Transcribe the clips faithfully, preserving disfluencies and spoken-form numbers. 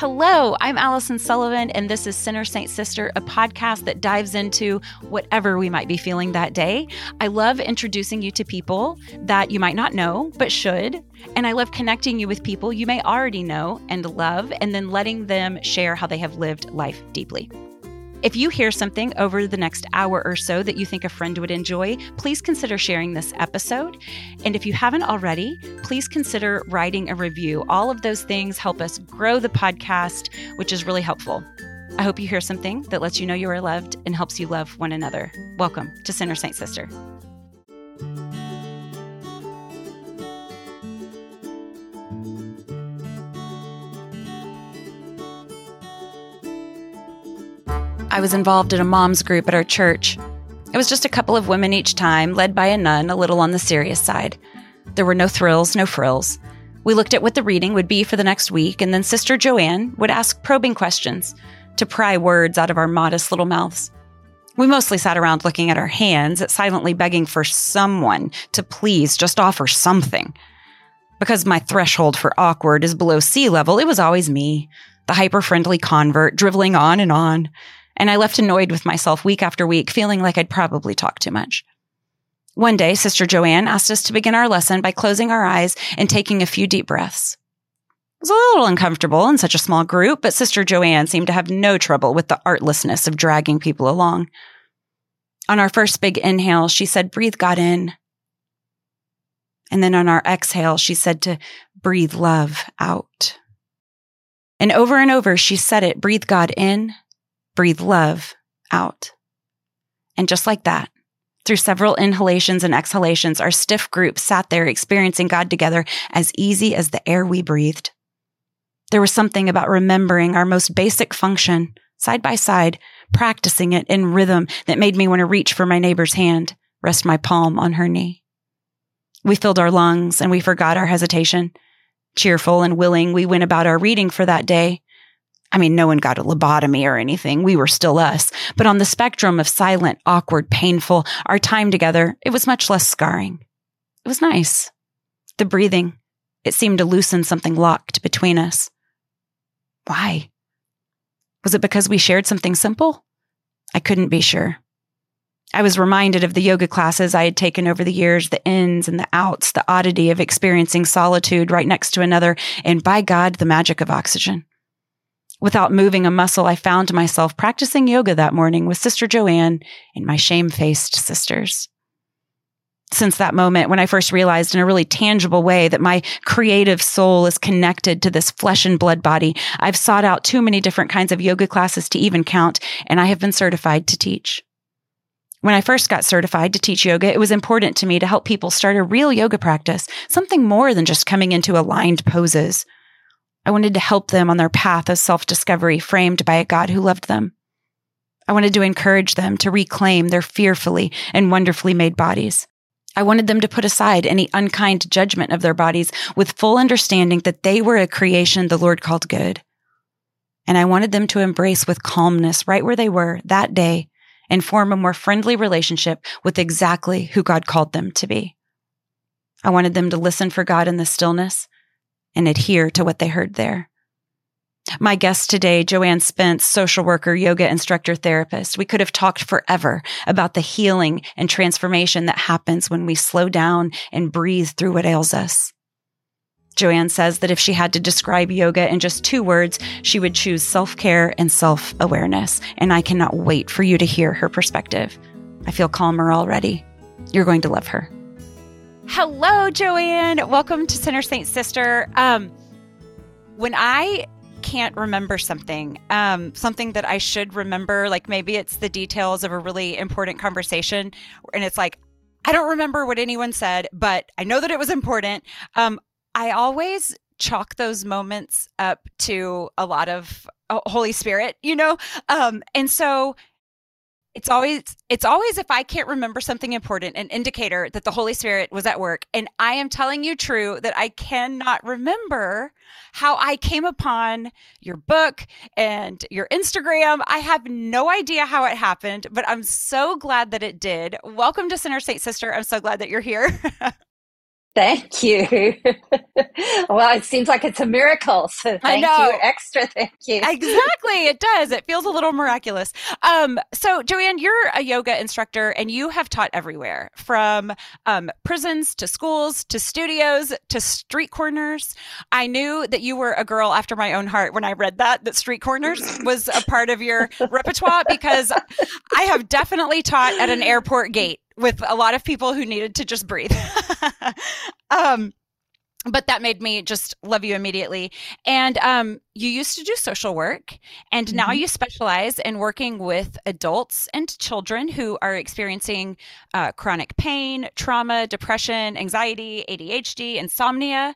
Hello, I'm Allison Sullivan, and this is Sinner Saint Sister, a podcast that dives into whatever we might be feeling that day. I love introducing you to people that you might not know, but should. And I love connecting you with people you may already know and love, and then letting them share how they have lived life deeply. If you hear something over the next hour or so that you think a friend would enjoy, please consider sharing this episode. And if you haven't already, please consider writing a review. All of those things help us grow the podcast, which is really helpful. I hope you hear something that lets you know you are loved and helps you love one another. Welcome to Sinner Saint Sister. I was involved in a mom's group at our church. It was just a couple of women each time, led by a nun, a little on the serious side. There were no thrills, no frills. We looked at what the reading would be for the next week, and then Sister Joanne would ask probing questions to pry words out of our modest little mouths. We mostly sat around looking at our hands, silently begging for someone to please just offer something. Because my threshold for awkward is below sea level, it was always me, the hyper-friendly convert, driveling on and on. And I left annoyed with myself week after week, feeling like I'd probably talked too much. One day, Sister Joanne asked us to begin our lesson by closing our eyes and taking a few deep breaths. It was a little uncomfortable in such a small group, but Sister Joanne seemed to have no trouble with the artlessness of dragging people along. On our first big inhale, she said, "Breathe God in." And then on our exhale, she said to breathe love out. And over and over, she said it, "Breathe God in. Breathe love out." And just like that, through several inhalations and exhalations, our stiff group sat there experiencing God together as easy as the air we breathed. There was something about remembering our most basic function, side by side, practicing it in rhythm, that made me want to reach for my neighbor's hand, rest my palm on her knee. We filled our lungs and we forgot our hesitation. Cheerful and willing, we went about our reading for that day. I mean, no one got a lobotomy or anything. We were still us. But on the spectrum of silent, awkward, painful, our time together, it was much less scarring. It was nice. The breathing, it seemed to loosen something locked between us. Why? Was it because we shared something simple? I couldn't be sure. I was reminded of the yoga classes I had taken over the years, the ins and the outs, the oddity of experiencing solitude right next to another, and by God, the magic of oxygen. Without moving a muscle, I found myself practicing yoga that morning with Sister Joanne and my shame-faced sisters. Since that moment, when I first realized in a really tangible way that my creative soul is connected to this flesh and blood body, I've sought out too many different kinds of yoga classes to even count, and I have been certified to teach. When I first got certified to teach yoga, it was important to me to help people start a real yoga practice, something more than just coming into aligned poses. I wanted to help them on their path of self-discovery framed by a God who loved them. I wanted to encourage them to reclaim their fearfully and wonderfully made bodies. I wanted them to put aside any unkind judgment of their bodies with full understanding that they were a creation the Lord called good. And I wanted them to embrace with calmness right where they were that day and form a more friendly relationship with exactly who God called them to be. I wanted them to listen for God in the stillness and adhere to what they heard there. My guest today, Joanne Spence, social worker, yoga instructor, therapist. We could have talked forever about the healing and transformation that happens when we slow down and breathe through what ails us. Joanne says that if she had to describe yoga in just two words, she would choose self-care and self-awareness. And I cannot wait for you to hear her perspective. I feel calmer already. You're going to love her. Hello, Joanne. Welcome to Sinner Saint Sister. Um, when I can't remember something, um, something that I should remember, like maybe it's the details of a really important conversation, and it's like, I don't remember what anyone said, but I know that it was important. Um, I always chalk those moments up to a lot of Holy Spirit, you know? Um, and so It's always, it's always, if I can't remember something important, an indicator that the Holy Spirit was at work. And I am telling you true that I cannot remember how I came upon your book and your Instagram. I have no idea how it happened, but I'm so glad that it did. Welcome to Sinner Saint Sister. I'm so glad that you're here. Thank you. Well, it seems like it's a miracle. So thank I know. you. Extra thank you. Exactly. It does. It feels a little miraculous. Um, so Joanne, you're a yoga instructor and you have taught everywhere from um, prisons to schools to studios to street corners. I knew that you were a girl after my own heart when I read that, that street corners was a part of your repertoire, because I have definitely taught at an airport gate with a lot of people who needed to just breathe. um, but that made me just love you immediately. And um, you used to do social work, and mm-hmm. now you specialize in working with adults and children who are experiencing uh, chronic pain, trauma, depression, anxiety, A D H D, insomnia.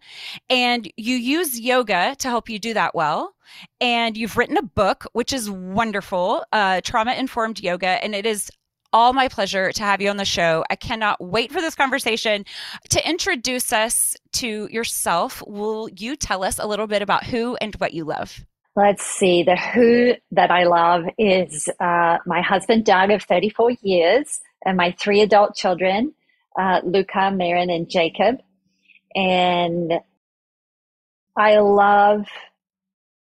And you use yoga to help you do that well. And you've written a book, which is wonderful, uh, Trauma-Informed Yoga, and it is all my pleasure to have you on the show. I cannot wait for this conversation. To introduce us to yourself, will you tell us a little bit about who and what you love? Let's see. The who that I love is uh, my husband, Doug, of thirty-four years, and my three adult children, uh, Luca, Marin, and Jacob. And I love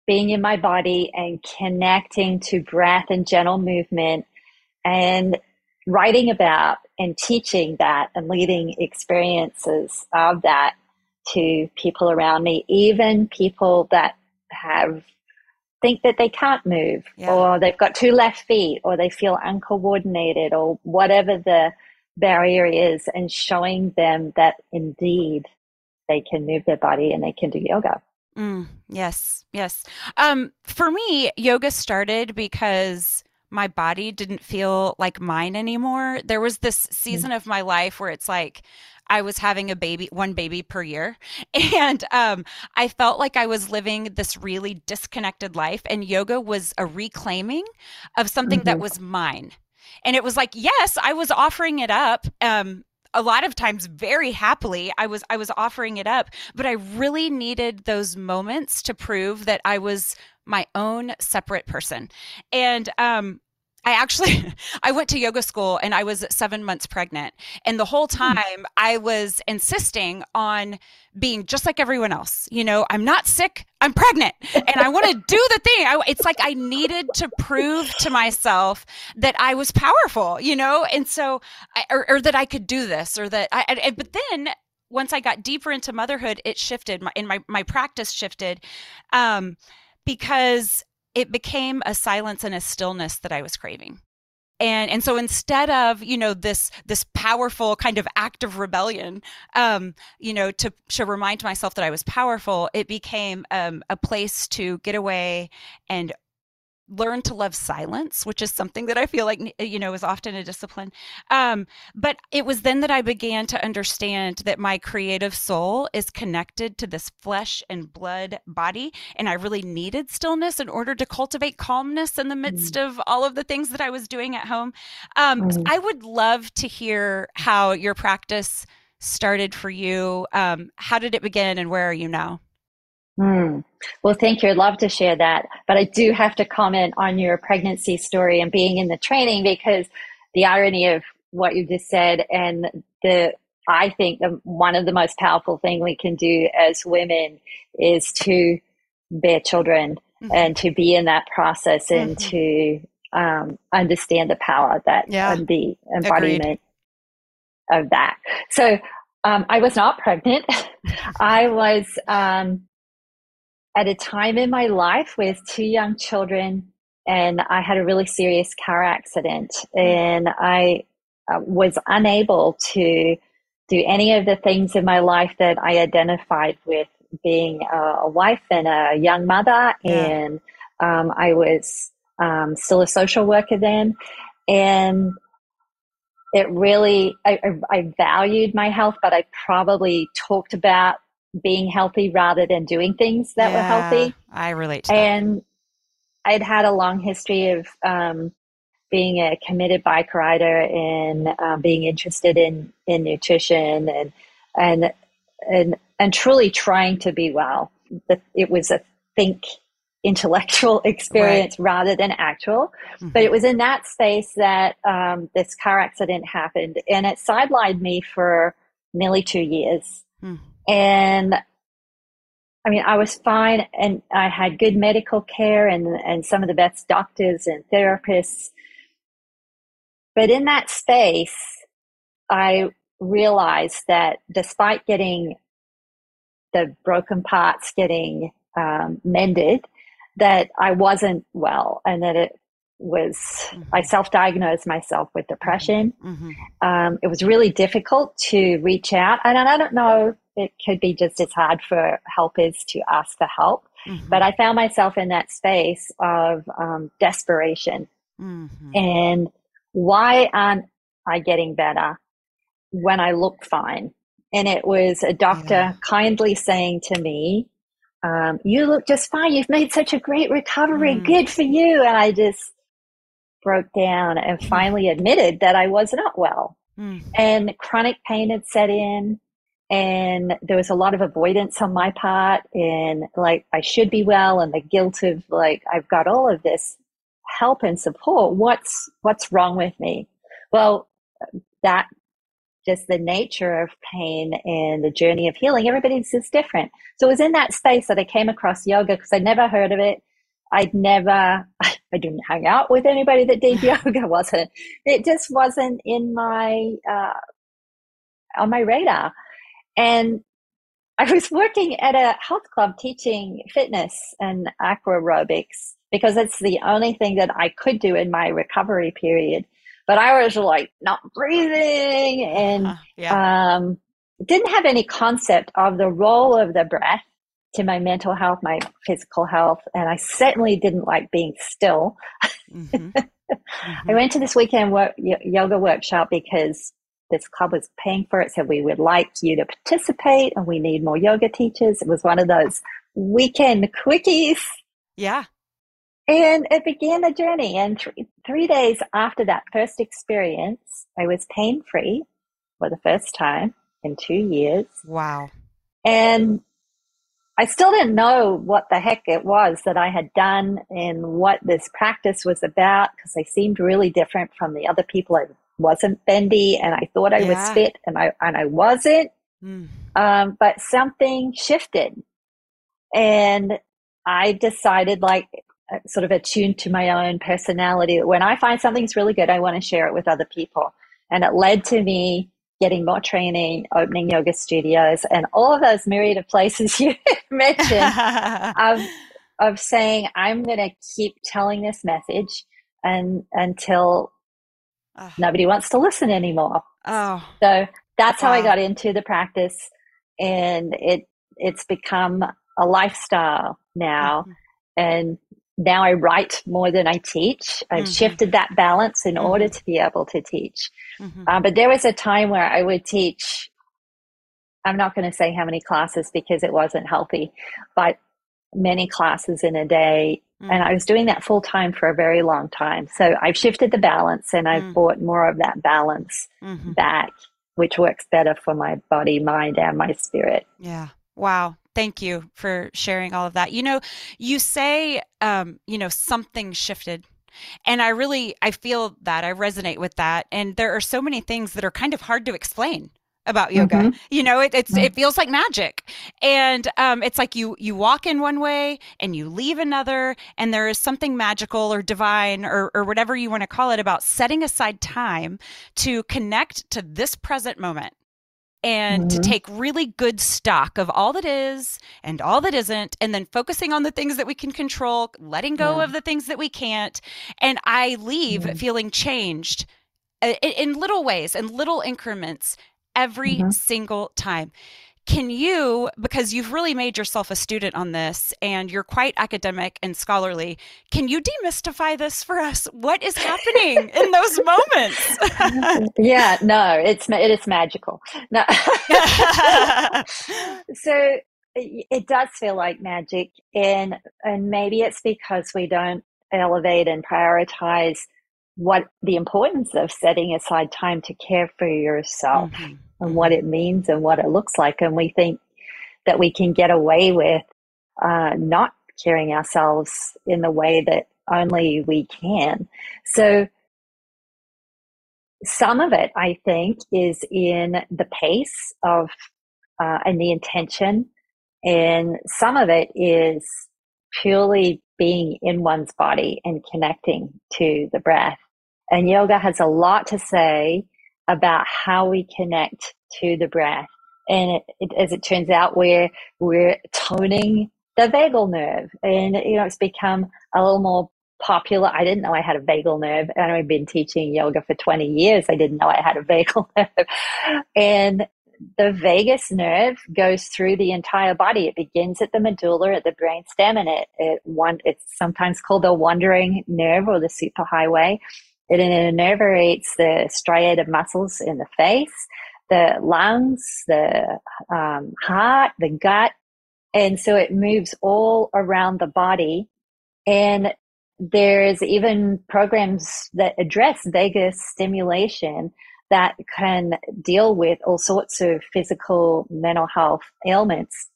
being in my body and connecting to breath and gentle movement, and writing about and teaching that and leading experiences of that to people around me, even people that have think that they can't move yeah. or they've got two left feet or they feel uncoordinated or whatever the barrier is, and showing them that indeed they can move their body and they can do yoga. Mm, yes, yes. Um, for me, yoga started because my body didn't feel like mine anymore. There was this season of my life where it's like I was having a baby, one baby per year. And um, I felt like I was living this really disconnected life. And yoga was a reclaiming of something mm-hmm. that was mine. And it was like, yes, I was offering it up. Um, a lot of times very happily, I was I was offering it up. But I really needed those moments to prove that I was my own separate person. And um, I actually, I went to yoga school and I was seven months pregnant. And the whole time I was insisting on being just like everyone else. You know, I'm not sick, I'm pregnant, and I want to do the thing. I, it's like I needed to prove to myself that I was powerful, you know? And so, I, or, or that I could do this or that I, I, but then once I got deeper into motherhood, it shifted my, and my, my practice shifted. Um, because it became a silence and a stillness that I was craving. And and so instead of, you know, this this powerful kind of act of rebellion, um, you know, to, to remind myself that I was powerful, it became um, a place to get away and learn to love silence, which is something that I feel like, you know, is often a discipline. Um, but it was then that I began to understand that my creative soul is connected to this flesh and blood body. And I really needed stillness in order to cultivate calmness in the midst mm. of all of the things that I was doing at home. Um, mm. I would love to hear how your practice started for you. Um, how did it begin and where are you now? Mm. Well, thank you. I'd love to share that. But I do have to comment on your pregnancy story and being in the training, because the irony of what you just said and the, I think the, one of the most powerful thing we can do as women is to bear children mm-hmm. and to be in that process and mm-hmm. to um, understand the power that yeah. and the embodiment Agreed. Of that. So um, I was not pregnant. I was... Um, at a time in my life with two young children, and I had a really serious car accident, and I uh, was unable to do any of the things in my life that I identified with being a, a wife and a young mother. Yeah. And um, I was um, still a social worker then. And it really, I, I, I valued my health, but I probably talked about being healthy rather than doing things that yeah, were healthy. I relate to that. And I'd had a long history of um, being a committed bike rider and uh, being interested in, in nutrition and, and, and, and truly trying to be well. It was a think intellectual experience right. rather than actual, mm-hmm. but it was in that space that um, this car accident happened, and it sidelined me for nearly two years. Hmm. And I mean, I was fine, and I had good medical care and, and some of the best doctors and therapists. But in that space, I realized that despite getting the broken parts getting um, mended, that I wasn't well, and that it was, mm-hmm. I self-diagnosed myself with depression. Mm-hmm. Um, it was really difficult to reach out. And I don't know, it could be just as hard for helpers to ask for help. Mm-hmm. But I found myself in that space of um, desperation. Mm-hmm. And why aren't I getting better when I look fine? And it was a doctor yeah. kindly saying to me, um, you look just fine. You've made such a great recovery. Mm-hmm. Good for you. And I just broke down and finally admitted that I was not well. Mm-hmm. And chronic pain had set in, and there was a lot of avoidance on my part, and like, I should be well, and the guilt of like, I've got all of this help and support. What's, what's wrong with me? Well, that just the nature of pain and the journey of healing, everybody's just different. So it was in that space that I came across yoga, because I'd never heard of it. I'd never, I didn't hang out with anybody that did yoga, wasn't. It just wasn't in my, uh, on my radar. And I was working at a health club teaching fitness and aqua aerobics, because it's the only thing that I could do in my recovery period. But I was like not breathing, and uh, yeah. um, didn't have any concept of the role of the breath to my mental health, my physical health. And I certainly didn't like being still. Mm-hmm. Mm-hmm. I went to this weekend work, yoga workshop because this club was paying for it. So we would like you to participate, and we need more yoga teachers. It was one of those weekend quickies. Yeah. And it began a journey. And th- three days after that first experience, I was pain-free for the first time in two years. Wow. And I still didn't know what the heck it was that I had done and what this practice was about, because I seemed really different from the other people. I wasn't bendy, and I thought I yeah. was fit, and I and I wasn't. Mm. Um, but something shifted, and I decided, like, sort of attuned to my own personality, that when I find something's really good, I want to share it with other people. And it led to me getting more training, opening yoga studios, and all of those myriad of places you mentioned of, of saying, I'm going to keep telling this message and until oh. nobody wants to listen anymore. Oh. So that's how wow. I got into the practice, and it it's become a lifestyle now. Mm-hmm. And now I write more than I teach. I've mm-hmm. shifted that balance in mm-hmm. order to be able to teach. Mm-hmm. Uh, but there was a time where I would teach, I'm not going to say how many classes because it wasn't healthy, but many classes in a day. Mm-hmm. And I was doing that full time for a very long time. So I've shifted the balance, and I've mm-hmm. brought more of that balance mm-hmm. back, which works better for my body, mind, and my spirit. Yeah. Wow. Thank you for sharing all of that. You know, you say, um, you know, something shifted, and I really, I feel that I resonate with that. And there are so many things that are kind of hard to explain about yoga. Mm-hmm. You know, it, it's, mm-hmm. it feels like magic. And um, it's like you, you walk in one way and you leave another, and there is something magical or divine or, or whatever you want to call it about setting aside time to connect to this present moment. And mm-hmm. to take really good stock of all that is and all that isn't, and then focusing on the things that we can control, letting go yeah. of the things that we can't. And I leave mm-hmm. feeling changed in, in little ways and in little increments every mm-hmm. single time. Can you, because you've really made yourself a student on this and you're quite academic and scholarly, can you demystify this for us? What is happening in those moments? yeah, no, it's it is magical. No. So it, it does feel like magic, and and maybe it's because we don't elevate and prioritize what the importance of setting aside time to care for yourself. Mm-hmm. And what it means and what it looks like. And we think that we can get away with uh, not caring ourselves in the way that only we can. So some of it, I think, is in the pace of uh, and the intention. And some of it is purely being in one's body and connecting to the breath. And yoga has a lot to say about how we connect to the breath. And it, it, as it turns out, we're, we're toning the vagal nerve. And, you know, it's become a little more popular. I didn't know I had a vagal nerve. And I've been teaching yoga for twenty years. I didn't know I had a vagal nerve. And the vagus nerve goes through the entire body. It begins at the medulla, at the brainstem, and it, it one, it's sometimes called the wandering nerve or the superhighway. It innervates the striated muscles in the face, the lungs, the um, heart, the gut. And so it moves all around the body. And there's even programs that address vagus stimulation that can deal with all sorts of physical, mental health ailments.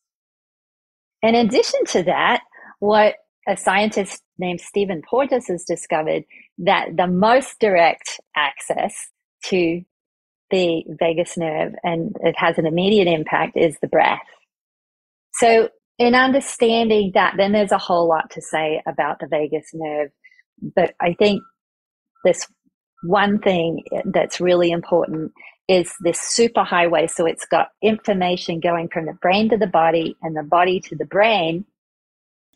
In addition to that, what a scientist named Stephen Porges has discovered, that the most direct access to the vagus nerve, and it has an immediate impact, is the breath. So in understanding that, then there's a whole lot to say about the vagus nerve. But I think this one thing that's really important is this superhighway. So it's got information going from the brain to the body and the body to the brain.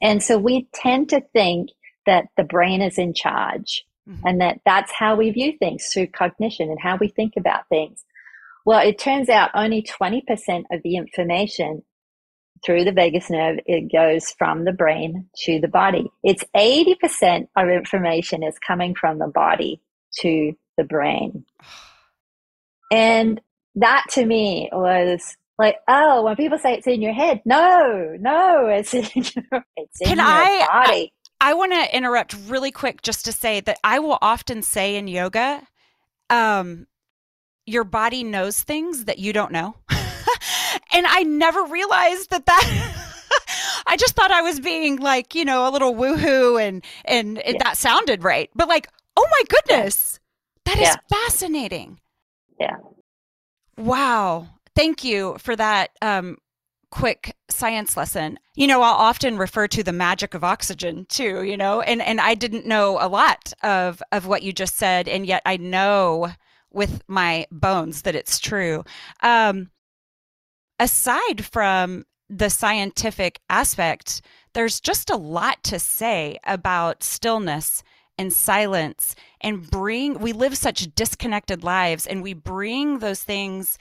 And so we tend to think that the brain is in charge, mm-hmm. and that that's how we view things through cognition and how we think about things. Well, it turns out only twenty percent of the information through the vagus nerve, it goes from the brain to the body. It's eighty percent of information is coming from the body to the brain. And that to me was like, oh, when people say it's in your head, no, no, it's in your, it's in Can your I, body. I, I want to interrupt really quick just to say that I will often say in yoga, um, your body knows things that you don't know. And I never realized that that... I just thought I was being like, you know, a little woohoo and, and it, yeah. that sounded right. But like, oh my goodness, yeah. that yeah. is fascinating. Yeah. Wow. Thank you for that um, quick science lesson. You know, I'll often refer to the magic of oxygen too, you know, and, and I didn't know a lot of, of what you just said. And yet I know with my bones that it's true. Um, aside from the scientific aspect, there's just a lot to say about stillness and silence and bring, we live such disconnected lives and we bring those things,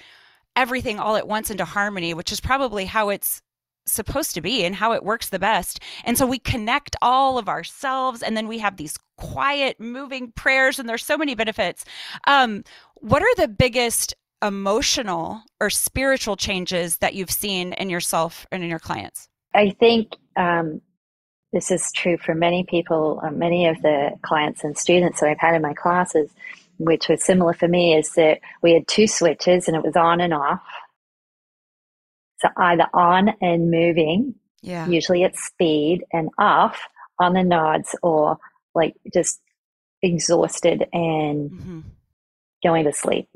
everything all at once into harmony, which is probably how it's supposed to be and how it works the best. And so we connect all of ourselves and then we have these quiet moving prayers and there's so many benefits. Um, what are the biggest emotional or spiritual changes that you've seen in yourself and in your clients? I think um, this is true for many people, uh, many of the clients and students that I've had in my classes, which was similar for me, is that we had two switches and it was on and off. So either on and moving, yeah. usually at speed, and off on the nods, or like just exhausted and mm-hmm. going to sleep.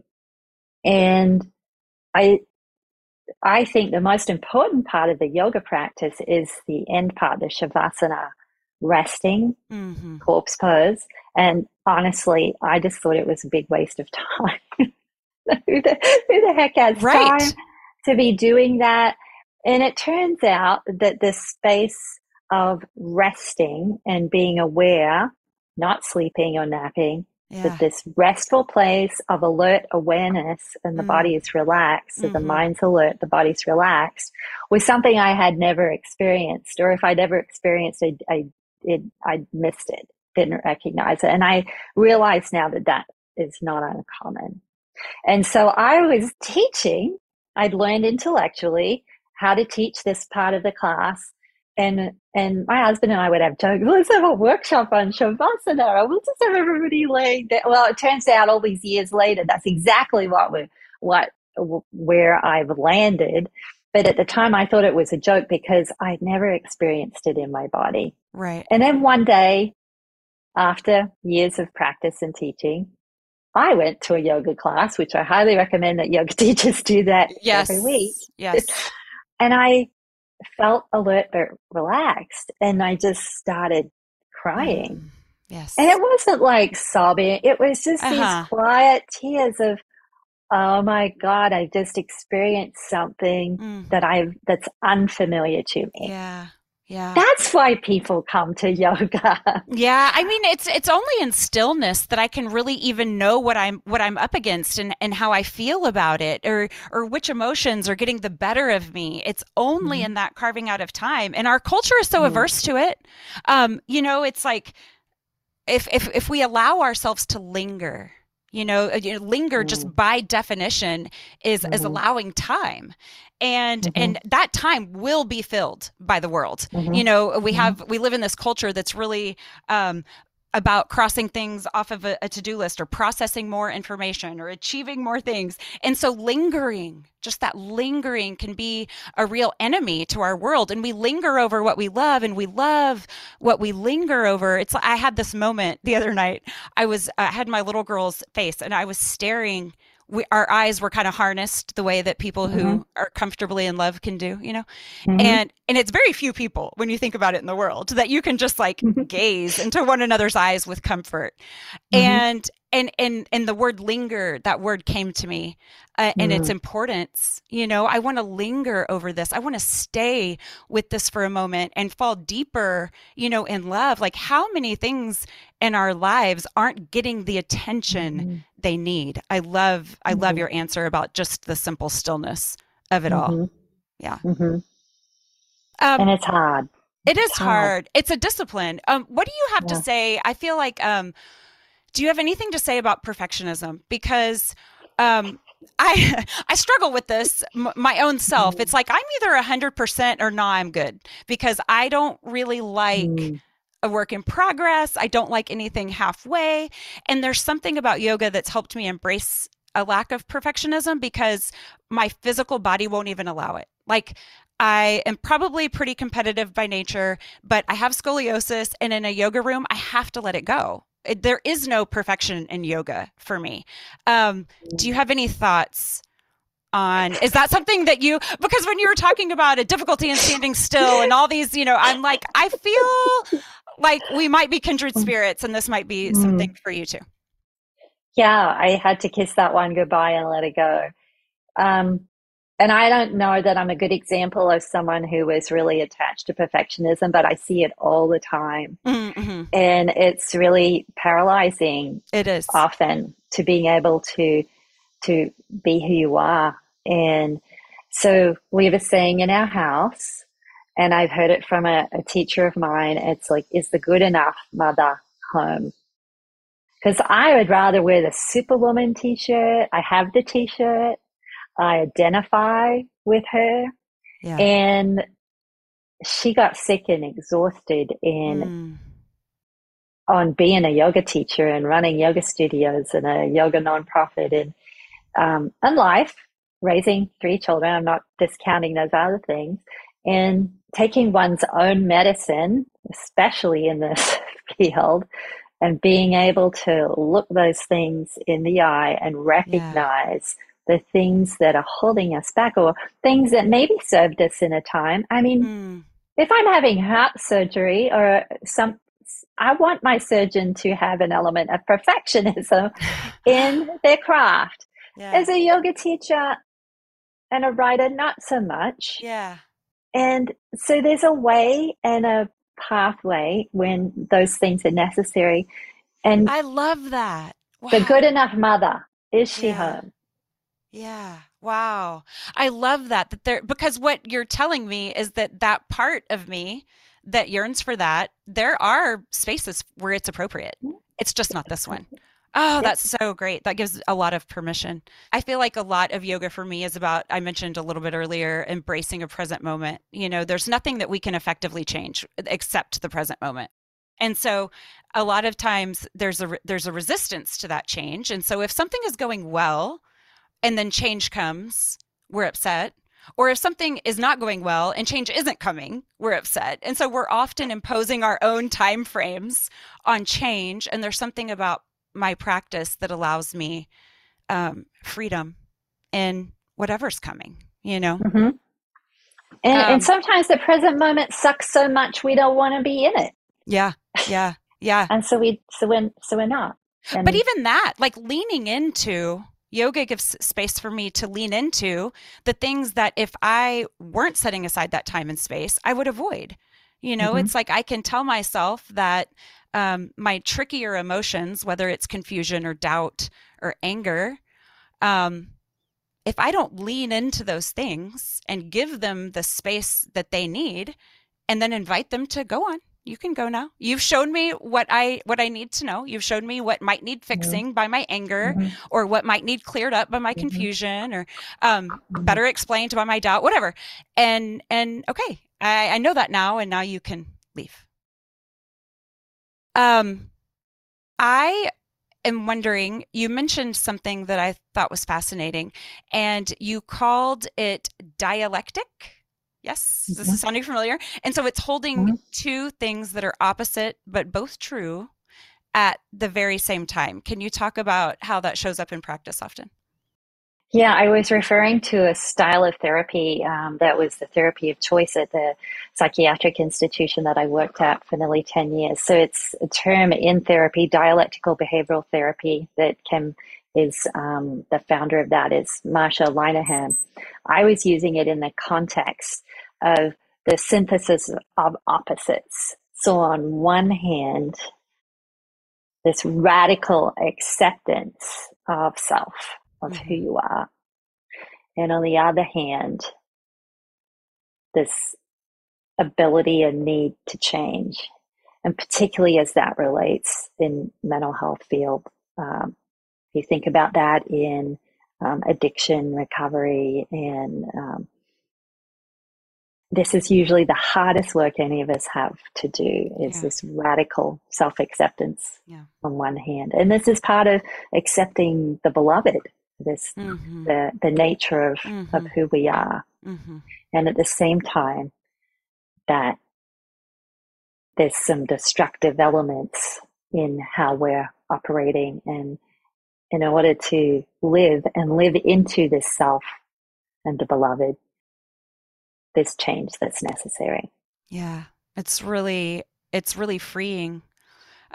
And I I think the most important part of the yoga practice is the end part, the shavasana, resting, mm-hmm. corpse pose. And honestly, I just thought it was a big waste of time. who, the, who the heck has right. time to be doing that? And it turns out that this space of resting and being aware, not sleeping or napping, yeah. but this restful place of alert awareness and the mm. body is relaxed, so mm-hmm. the mind's alert, the body's relaxed, was something I had never experienced. Or if I'd ever experienced it, I, it, I missed it, didn't recognize it. And I realize now that that is not uncommon. And so I was teaching, I'd learned intellectually how to teach this part of the class. And and my husband and I would have jokes, let's have a workshop on Shavasana. We'll just have everybody laying down. Well, it turns out all these years later, that's exactly what we what where I've landed. But at the time, I thought it was a joke because I'd never experienced it in my body. Right. And then one day, after years of practice and teaching, I went to a yoga class, which I highly recommend that yoga teachers do that yes. every week. Yes. And I felt alert but relaxed, and I just started crying. Mm. Yes. And it wasn't like sobbing. It was just uh-huh. these quiet tears of, oh my God, I've just experienced something mm. that I that's unfamiliar to me. Yeah. Yeah. That's why people come to yoga. Yeah. I mean, it's it's only in stillness that I can really even know what I'm what I'm up against and, and how I feel about it, or or which emotions are getting the better of me. It's only mm. in that carving out of time. And our culture is so mm. averse to it. Um, you know, it's like if if if we allow ourselves to linger, you know, linger just by definition is, mm-hmm. is allowing time. And, mm-hmm. and that time will be filled by the world. Mm-hmm. You know, we have, we live in this culture that's really, um, about crossing things off of a, a to-do list, or processing more information, or achieving more things. And so lingering, just that lingering can be a real enemy to our world. And we linger over what we love, and we love what we linger over. It's I had this moment the other night. I was, I had my little girl's face, and I was staring. We, our eyes were kind of harnessed the way that people who mm-hmm. are comfortably in love can do, you know, mm-hmm. and, and it's very few people when you think about it in the world that you can just like gaze into one another's eyes with comfort. Mm-hmm. And, and, and, and the word linger, that word came to me uh, and mm-hmm. its importance. You know, I want to linger over this. I want to stay with this for a moment and fall deeper, you know, in love. Like, how many things in our lives aren't getting the attention mm-hmm. they need? I love, I love mm-hmm. your answer about just the simple stillness of it mm-hmm. all. Yeah. Mm-hmm. um, and it's hard. It is it's hard. hard. It's a discipline. Um, what do you have yeah. to say? I feel like, um, do you have anything to say about perfectionism? Because, um, I, I struggle with this, m- my own self. Mm-hmm. It's like, I'm either a hundred percent or nah, I'm good, because I don't really like mm-hmm. a work in progress. I don't like anything halfway. And there's something about yoga that's helped me embrace a lack of perfectionism, because my physical body won't even allow it. Like, I am probably pretty competitive by nature, but I have scoliosis, and in a yoga room, I have to let it go. It, there is no perfection in yoga for me. Um, do you have any thoughts on, is that something that you, because when you were talking about a difficulty in standing still and all these, you know, I'm like, I feel like we might be kindred spirits, and this might be something for you too. Yeah, I had to kiss that one goodbye and let it go. Um, and I don't know that I'm a good example of someone who was really attached to perfectionism, but I see it all the time. Mm-hmm. And it's really paralyzing. It is. Often to being able to to be who you are. And so we have a saying in our house, and I've heard it from a, a teacher of mine. It's like, is the good enough mother home? Because I would rather wear the Superwoman t-shirt. I have the t-shirt. I identify with her. Yeah. And she got sick and exhausted in mm. on being a yoga teacher and running yoga studios and a yoga nonprofit, and Um, and life, raising three children, I'm not discounting those other things, and taking one's own medicine, especially in this field, and being able to look those things in the eye and recognize yeah. the things that are holding us back, or things that maybe served us in a time. I mean, mm. if I'm having heart surgery or some, I want my surgeon to have an element of perfectionism in their craft. Yeah. As a yoga teacher and a writer, not so much. Yeah. And so there's a way and a pathway when those things are necessary. And I love that. Wow. The good enough mother, is she yeah. home? Yeah. Wow. I love that. That there, because what you're telling me is that that part of me that yearns for that, there are spaces where it's appropriate. It's just not this one. Oh, that's so great. That gives a lot of permission. I feel like a lot of yoga for me is about, I mentioned a little bit earlier, embracing a present moment. You know, there's nothing that we can effectively change except the present moment. And so a lot of times there's a, there's a resistance to that change. And so if something is going well and then change comes, we're upset. Or if something is not going well and change isn't coming, we're upset. And so we're often imposing our own time frames on change. And there's something about my practice that allows me um, freedom in whatever's coming, you know? Mm-hmm. And, um, and sometimes the present moment sucks so much we don't want to be in it. Yeah, yeah, yeah. And so we, so we're, so we're not. And but even that, like leaning into, yoga gives space for me to lean into the things that if I weren't setting aside that time and space, I would avoid. You know, mm-hmm. It's like I can tell myself that um, my trickier emotions, whether it's confusion or doubt or anger, um, if I don't lean into those things and give them the space that they need and then invite them to go on, you can go now. You've shown me what I what I need to know. You've shown me what might need fixing yeah. by my anger mm-hmm. or what might need cleared up by my mm-hmm. confusion or um, mm-hmm. better explained by my doubt, whatever. And, and okay, I, I know that now, and now you can leave. Um, I am wondering, you mentioned something that I thought was fascinating, and you called it dialectic. Yes, mm-hmm. This is sounding familiar. And so it's holding mm-hmm. two things that are opposite, but both true at the very same time. Can you talk about how that shows up in practice often? Yeah, I was referring to a style of therapy um, that was the therapy of choice at the psychiatric institution that I worked at for nearly ten years. So it's a term in therapy, dialectical behavioral therapy, that Kim is um, the founder of that is Marsha Linehan. I was using it in the context of the synthesis of opposites. So on one hand, this radical acceptance of self, of who you are. And on the other hand, this ability and need to change, and particularly as that relates in mental health field. Um, you think about that in um, addiction recovery, and um, this is usually the hardest work any of us have to do, is yeah. this radical self-acceptance yeah. on one hand. And this is part of accepting the beloved, this mm-hmm. the the nature of, mm-hmm. of who we are. Mm-hmm. And at the same time that there's some destructive elements in how we're operating, and in order to live and live into this self and the beloved, this change that's necessary. Yeah, it's really, it's really freeing.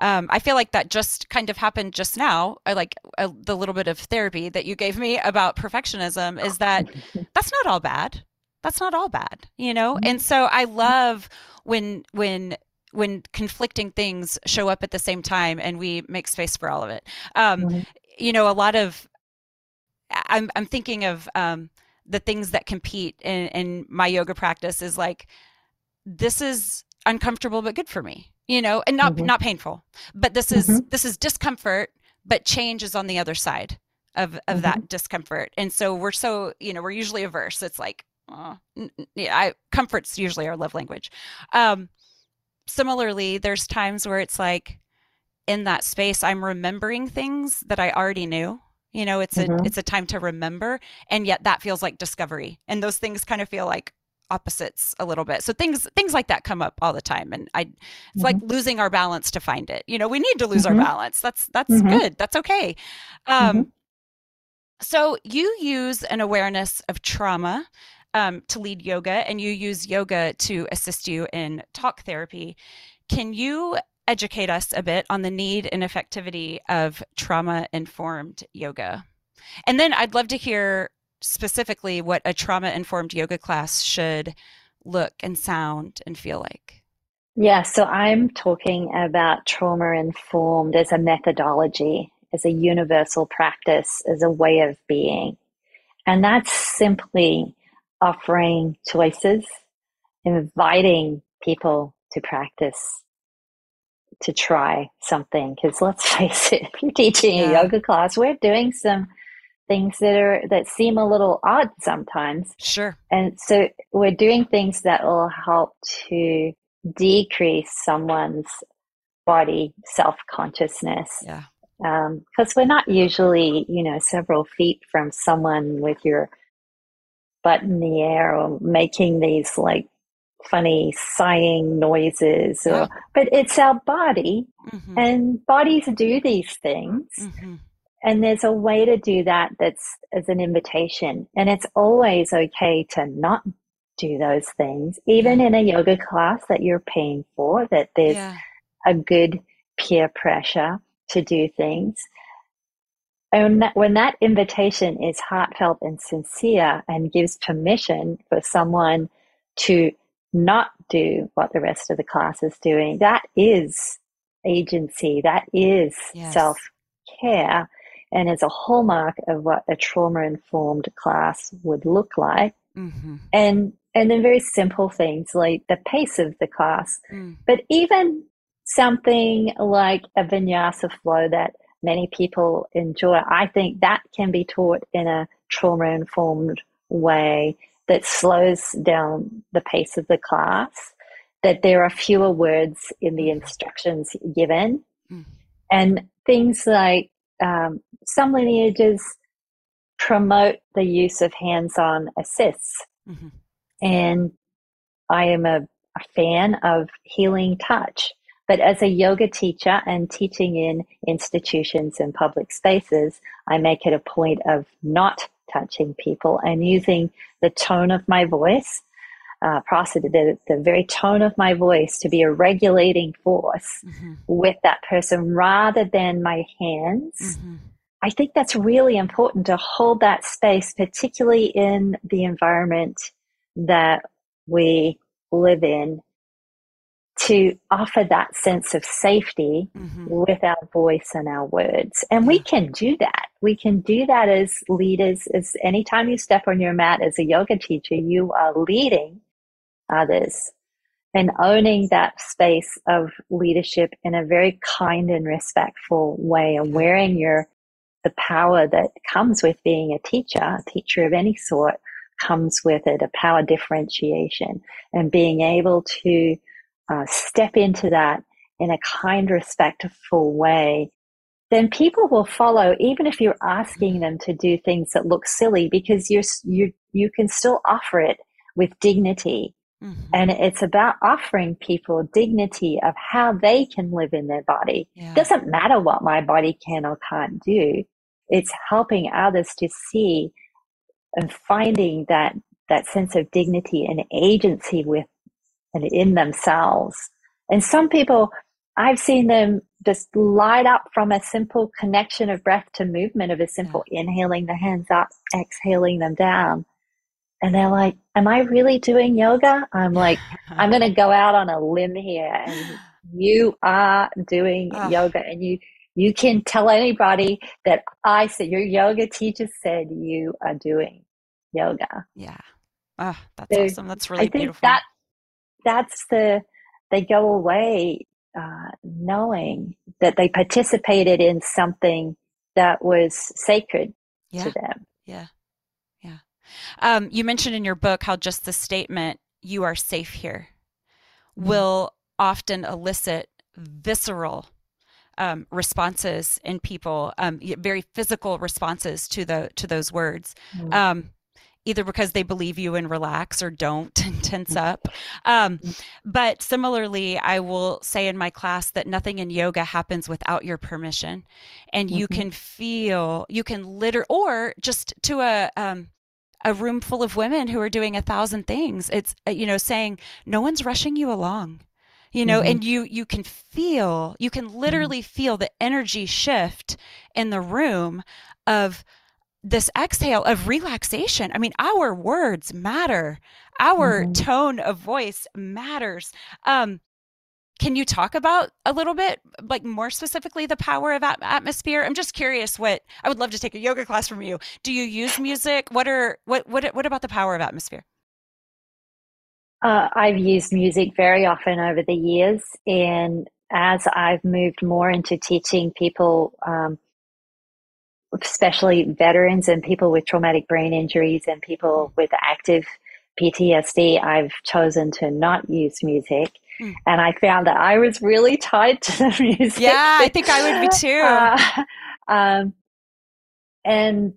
Um, I feel like that just kind of happened just now. I like uh, the little bit of therapy that you gave me about perfectionism is that that's not all bad. That's not all bad, you know? Mm-hmm. And so I love when, when, when conflicting things show up at the same time and we make space for all of it. Um, mm-hmm. You know, a lot of, I'm I'm thinking of um, the things that compete in, in my yoga practice is like, this is uncomfortable, but good for me, you know, and not, mm-hmm. not painful, but this is, mm-hmm. this is discomfort, but change is on the other side of, of mm-hmm. that discomfort. And so we're so, you know, we're usually averse. It's like, oh, yeah, I, comfort's usually our love language. Um, similarly, there's times where it's like, in that space, I'm remembering things that I already knew, you know, it's mm-hmm. a, it's a time to remember. And yet that feels like discovery. And those things kind of feel like opposites a little bit. So things, things like that come up all the time. And I, it's mm-hmm. like losing our balance to find it, you know, we need to lose mm-hmm. our balance. That's, that's mm-hmm. good. That's okay. Um, mm-hmm. So you use an awareness of trauma um, to lead yoga, and you use yoga to assist you in talk therapy. Can you educate us a bit on the need and effectivity of trauma-informed yoga? And then I'd love to hear specifically what a trauma-informed yoga class should look and sound and feel like. Yeah, so I'm talking about trauma-informed as a methodology, as a universal practice, as a way of being. And that's simply offering choices, inviting people to practice, to try something, because let's face it, if you're teaching yeah. a yoga class, we're doing some things that are that seem a little odd sometimes. Sure. And so we're doing things that will help to decrease someone's body self-consciousness. Yeah. Um, because we're not usually, you know, several feet from someone with your butt in the air or making these like funny sighing noises, or, but it's our body, mm-hmm. and bodies do these things. Mm-hmm. And there's a way to do that that's as an invitation. And it's always okay to not do those things, even in a yoga class that you're paying for, that there's yeah. a good peer pressure to do things. And that, when that invitation is heartfelt and sincere and gives permission for someone to not do what the rest of the class is doing, that is agency, that is yes. self-care. And it's a hallmark of what a trauma-informed class would look like. Mm-hmm. And and then very simple things like the pace of the class. Mm. But even something like a vinyasa flow that many people enjoy, I think that can be taught in a trauma-informed way that slows down the pace of the class, that there are fewer words in the instructions given. Mm. And things like Um, some lineages promote the use of hands-on assists, mm-hmm. and I am a, a fan of healing touch. But as a yoga teacher and teaching in institutions and public spaces, I make it a point of not touching people and using the tone of my voice, uh, the, the very tone of my voice, to be a regulating force mm-hmm. with that person rather than my hands. Mm-hmm. I think that's really important to hold that space, particularly in the environment that we live in, to offer that sense of safety mm-hmm. with our voice and our words. And we can do that. We can do that as leaders. As anytime you step on your mat as a yoga teacher, you are leading others, and owning that space of leadership in a very kind and respectful way, and wearing your the power that comes with being a teacher, a teacher of any sort comes with it, a power differentiation, and being able to uh, step into that in a kind, respectful way, then people will follow, even if you're asking them to do things that look silly, because you're, you you can still offer it with dignity. Mm-hmm. And it's about offering people dignity of how they can live in their body. Yeah. It doesn't matter what my body can or can't do. It's helping others to see and finding that, that sense of dignity and agency with and in themselves. And some people, I've seen them just light up from a simple connection of breath to movement, of a simple yeah. inhaling the hands up, exhaling them down. And they're like, am I really doing yoga? I'm like, I'm going to go out on a limb here. And you are doing oh. yoga. And you you can tell anybody that I said, your yoga teacher said you are doing yoga. Yeah. Oh, that's so awesome. That's really I beautiful. That, that's the, they go away uh, knowing that they participated in something that was sacred yeah. to them. Yeah. Um, you mentioned in your book how just the statement, "You are safe here," will often elicit visceral um, responses in people, um, very physical responses to the to those words, um, either because they believe you and relax or don't and tense up. Um, but similarly, I will say in my class that nothing in yoga happens without your permission, and you mm-hmm. can feel, you can literally, or just to a um, a room full of women who are doing a thousand things. It's, you know, saying no one's rushing you along, you know, mm-hmm. and you, you can feel, you can literally mm-hmm. feel the energy shift in the room of this exhale of relaxation. I mean, our words matter. Our mm-hmm. tone of voice matters. Um, Can you talk about a little bit, like more specifically, the power of at- atmosphere? I'm just curious what, I would love to take a yoga class from you. Do you use music? What are, what, what, what about the power of atmosphere? Uh, I've used music very often over the years. And as I've moved more into teaching people, um, especially veterans and people with traumatic brain injuries and people with active P T S D, I've chosen to not use music. And I found that I was really tied to the music. Yeah, I think I would be too. Uh, um, and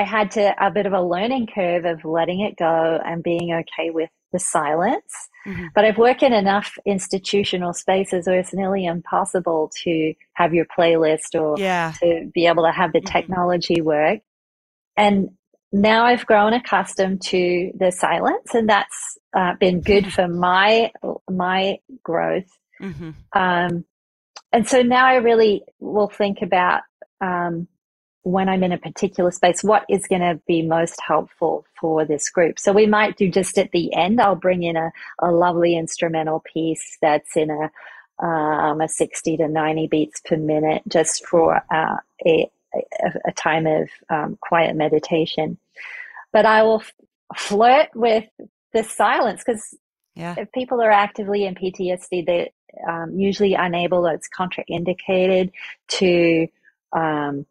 I had to a bit of a learning curve of letting it go and being okay with the silence. Mm-hmm. But I've worked in enough institutional spaces where it's nearly impossible to have your playlist or yeah. to be able to have the technology mm-hmm. work. And now I've grown accustomed to the silence, and that's uh, been good for my my growth. Mm-hmm. Um, and so now I really will think about um, when I'm in a particular space, what is going to be most helpful for this group. So we might do just at the end, I'll bring in a, a lovely instrumental piece that's in a um, a sixty to ninety beats per minute, just for uh, a, a, a time of um, quiet meditation. But I will f- flirt with the silence, because yeah. if people are actively in P T S D, they're um, usually unable, or it's contraindicated to um,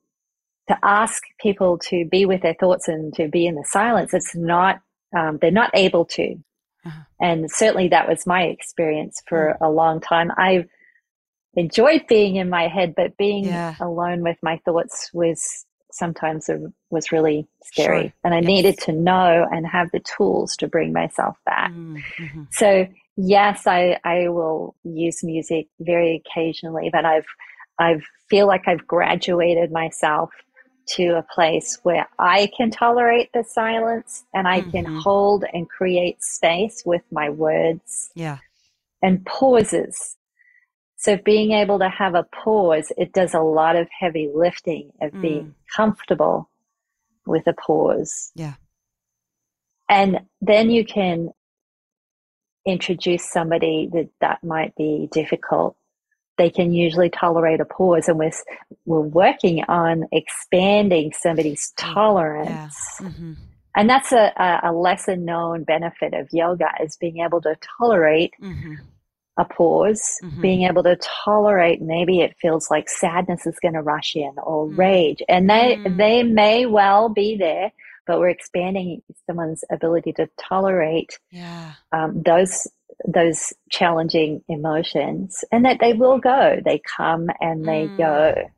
to ask people to be with their thoughts and to be in the silence. It's not, um, they're not able to. Uh-huh. And certainly that was my experience for mm. a long time. I enjoyed being in my head, but being yeah. alone with my thoughts was sometimes a, was really scary. Sure. And I yes. needed to know and have the tools to bring myself back. Mm-hmm. So yes, I, I will use music very occasionally, but I've, I feel like I've graduated myself to a place where I can tolerate the silence, and I mm-hmm. can hold and create space with my words yeah. and pauses. So being able to have a pause, it does a lot of heavy lifting of mm. being comfortable with a pause. Yeah. And then you can introduce somebody that that might be difficult. They can usually tolerate a pause, and we're, we're working on expanding somebody's tolerance. Yeah. Mm-hmm. And that's a, a lesser known benefit of yoga, is being able to tolerate mm-hmm. a pause, mm-hmm. being able to tolerate, maybe it feels like sadness is going to rush in, or mm-hmm. rage. And they, mm-hmm. they may well be there, but we're expanding someone's ability to tolerate yeah. um, those those challenging emotions, and that they will go. They come and they mm. go.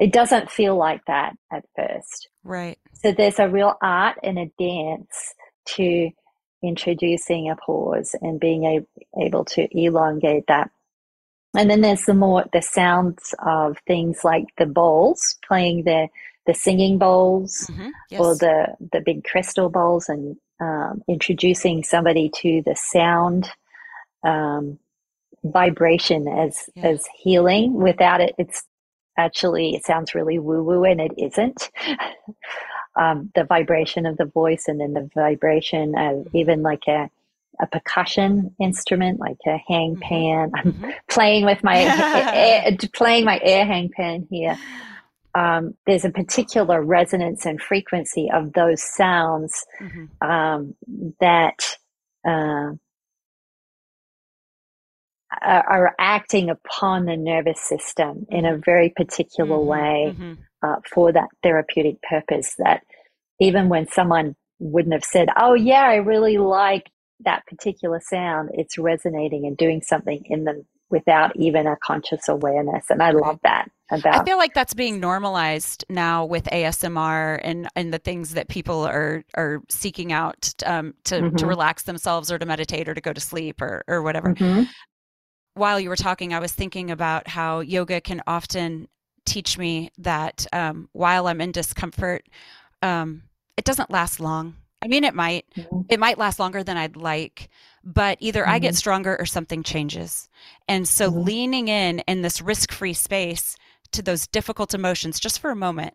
It doesn't feel like that at first. Right. So there's a real art and a dance to introducing a pause and being a, able to elongate that. And then there's the more, the sounds of things like the bowls, playing the, the singing bowls mm-hmm. yes. or the, the big crystal bowls, and um, introducing somebody to the sound Um, vibration as yeah. as healing. Without it, it's actually, it sounds really woo-woo, and it isn't. um, the vibration of the voice, and then the vibration of even like a, a percussion instrument, like a hangpan. Mm-hmm. I'm mm-hmm. playing with my air, playing my air hangpan here. Um, there's a particular resonance and frequency of those sounds mm-hmm. um, that. Uh, are acting upon the nervous system in a very particular mm-hmm, way mm-hmm. Uh, for that therapeutic purpose, that even when someone wouldn't have said, oh yeah, I really like that particular sound, it's resonating and doing something in them without even a conscious awareness. And I love that. About. I feel like that's being normalized now with A S M R and, and the things that people are, are seeking out um, to, mm-hmm. to relax themselves, or to meditate, or to go to sleep, or, or whatever. Mm-hmm. While you were talking, I was thinking about how yoga can often teach me that um, while I'm in discomfort, um, it doesn't last long. I mean, it might, mm-hmm. it might last longer than I'd like, but either mm-hmm. I get stronger or something changes. And so mm-hmm. leaning in, in this risk-free space to those difficult emotions, just for a moment.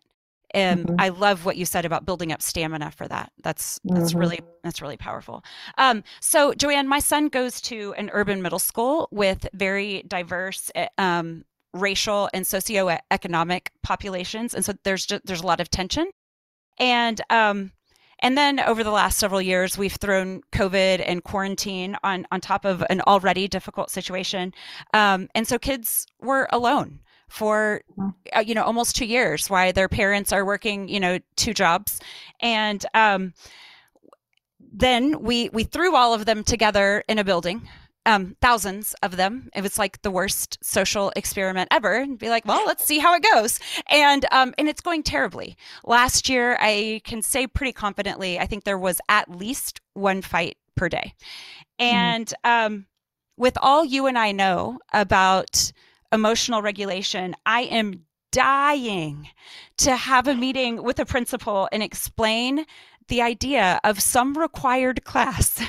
And mm-hmm. I love what you said about building up stamina for that. That's that's mm-hmm. really that's really powerful. Um, so, Joanne, my son goes to an urban middle school with very diverse um, racial and socioeconomic populations, and so there's just, there's a lot of tension. And um, and then over the last several years, we've thrown COVID and quarantine on on top of an already difficult situation, um, and so kids were alone for, you know, almost two years, while their parents are working, you know, two jobs. And um, then we, we threw all of them together in a building, um, thousands of them. It was like the worst social experiment ever, and be like, well, let's see how it goes. And, um, and it's going terribly. Last year, I can say pretty confidently, I think there was at least one fight per day. And mm-hmm. um, with all you and I know about emotional regulation, I am dying to have a meeting with a principal and explain the idea of some required class,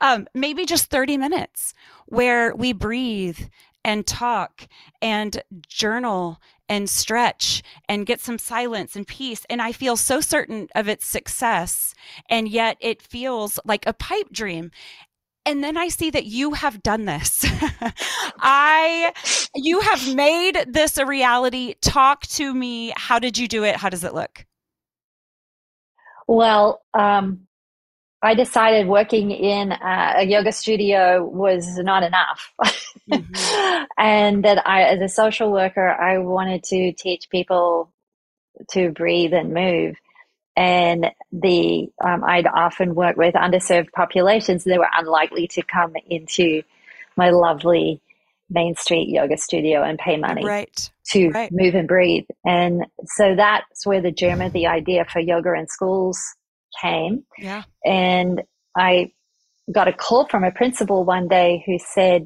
um, maybe just thirty minutes, where we breathe and talk and journal and stretch and get some silence and peace. And I feel so certain of its success, and yet it feels like a pipe dream. And then I see that you have done this. I, you have made this a reality. Talk to me. How did you do it? How does it look? Well, um, I decided working in a, a yoga studio was not enough. Mm-hmm. And that I, as a social worker, I wanted to teach people to breathe and move. And the um, I'd often work with underserved populations that were unlikely to come into my lovely Main Street yoga studio and pay money right. to right. move and breathe. And so that's where the germ of the idea for yoga in schools came. Yeah. And I got a call from a principal one day who said,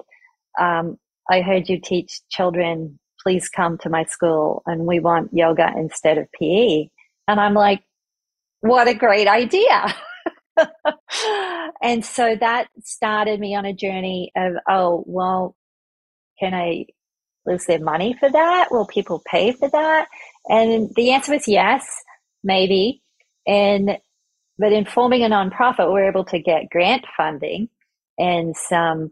um, I heard you teach children, please come to my school, and we want yoga instead of P E. And I'm like, what a great idea. And so that started me on a journey of, oh, well, can I lose their money for that? Will people pay for that? And the answer was yes, maybe. And but in forming a nonprofit, we're able to get grant funding and some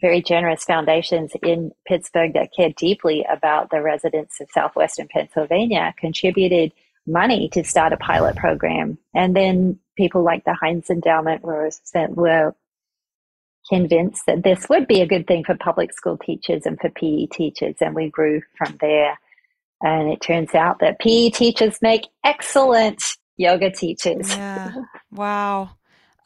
very generous foundations in Pittsburgh that care deeply about the residents of southwestern Pennsylvania contributed money to start a pilot program. And then people like the Heinz Endowment were were convinced that this would be a good thing for public school teachers and for P E teachers, and we grew from there. And it turns out that P E teachers make excellent yoga teachers. Yeah. Wow.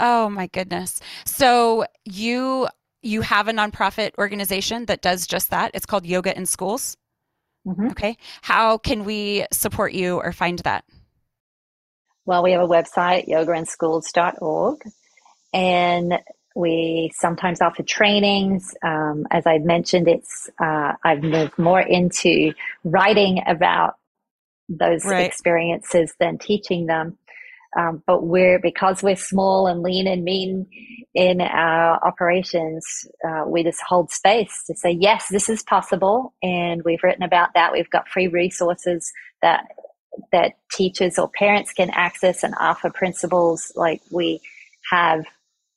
Oh my goodness. So you you have a nonprofit organization that does just that. It's called Yoga in Schools. Mm-hmm. Okay. How can we support you or find that? Well, we have a website, yoga in schools dot org, and we sometimes offer trainings. Um, as I mentioned, it's uh, I've moved more into writing about those right. experiences than teaching them. Um, but we're because we're small and lean and mean in our operations, uh, we just hold space to say, yes, this is possible. And we've written about that. We've got free resources that that teachers or parents can access and offer principals. Like we have,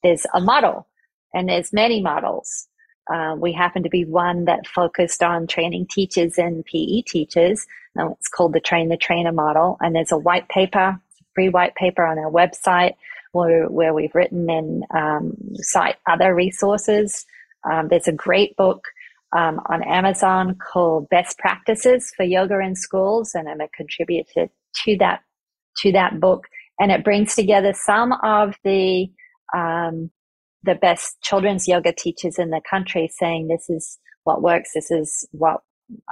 there's a model, and there's many models. Uh, we happen to be one that focused on training teachers and P E teachers. Now it's called the Train the Trainer model. And there's a white paper. Free white paper on our website where, where we've written and um, cite other resources. Um, there's a great book um, on Amazon called Best Practices for Yoga in Schools, and I'm a contributor to that to that book. And it brings together some of the um, the best children's yoga teachers in the country, saying this is what works, this is what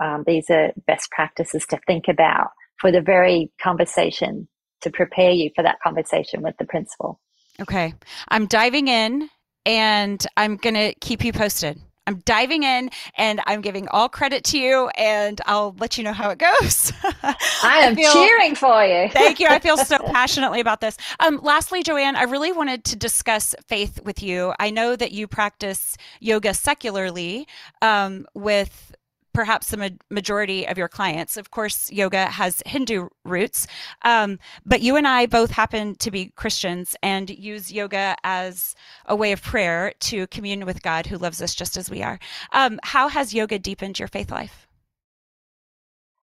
um, these are best practices to think about for the very conversation. To prepare you for that conversation with the principal. Okay. I'm diving in, and I'm going to keep you posted. I'm diving in, and I'm giving all credit to you, and I'll let you know how it goes. I, I am feel, cheering for you. Thank you. I feel so passionately about this. Um, lastly, Joanne, I really wanted to discuss faith with you. I know that you practice yoga secularly um, with perhaps the ma- majority of your clients. Of course, yoga has Hindu roots, um, but you and I both happen to be Christians and use yoga as a way of prayer to commune with God, who loves us just as we are. Um, how has yoga deepened your faith life?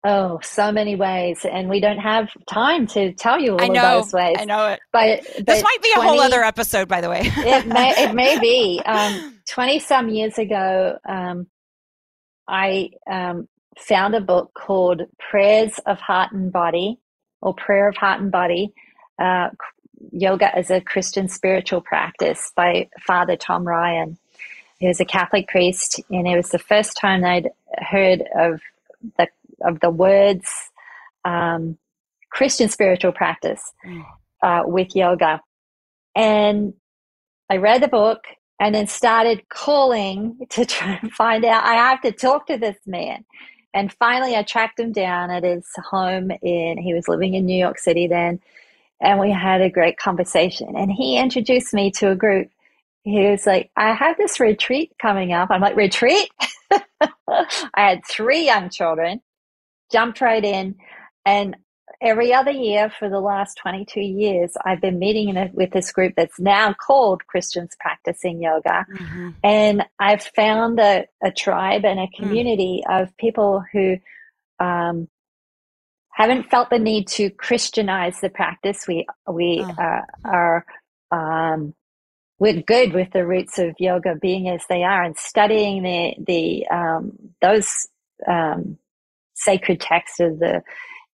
Oh, so many ways, and we don't have time to tell you all I know, of those ways. I know it. But, but this might be twenty, a whole other episode, by the way. it may, it may be. Um, twenty-some years ago, um, I um, found a book called Prayers of Heart and Body, or Prayer of Heart and Body, uh, Yoga as a Christian Spiritual Practice by Father Tom Ryan. He was a Catholic priest, and it was the first time I'd heard of the, of the words um, Christian Spiritual Practice uh, with yoga. And I read the book and then started calling to try and find out. I have to talk to this man. And finally, I tracked him down at his home in, he was living in New York City then, and we had a great conversation. And he introduced me to a group. He was like, I have this retreat coming up. I'm like, retreat? I had three young children, jumped right in. And every other year for the last twenty-two years, I've been meeting in a, with this group that's now called Christians Practicing Yoga. Mm-hmm. And I've found a, a tribe and a community mm. of people who um, haven't felt the need to Christianize the practice. We, we oh. uh, are... Um, We're good with the roots of yoga being as they are, and studying the the um, those um, sacred texts of the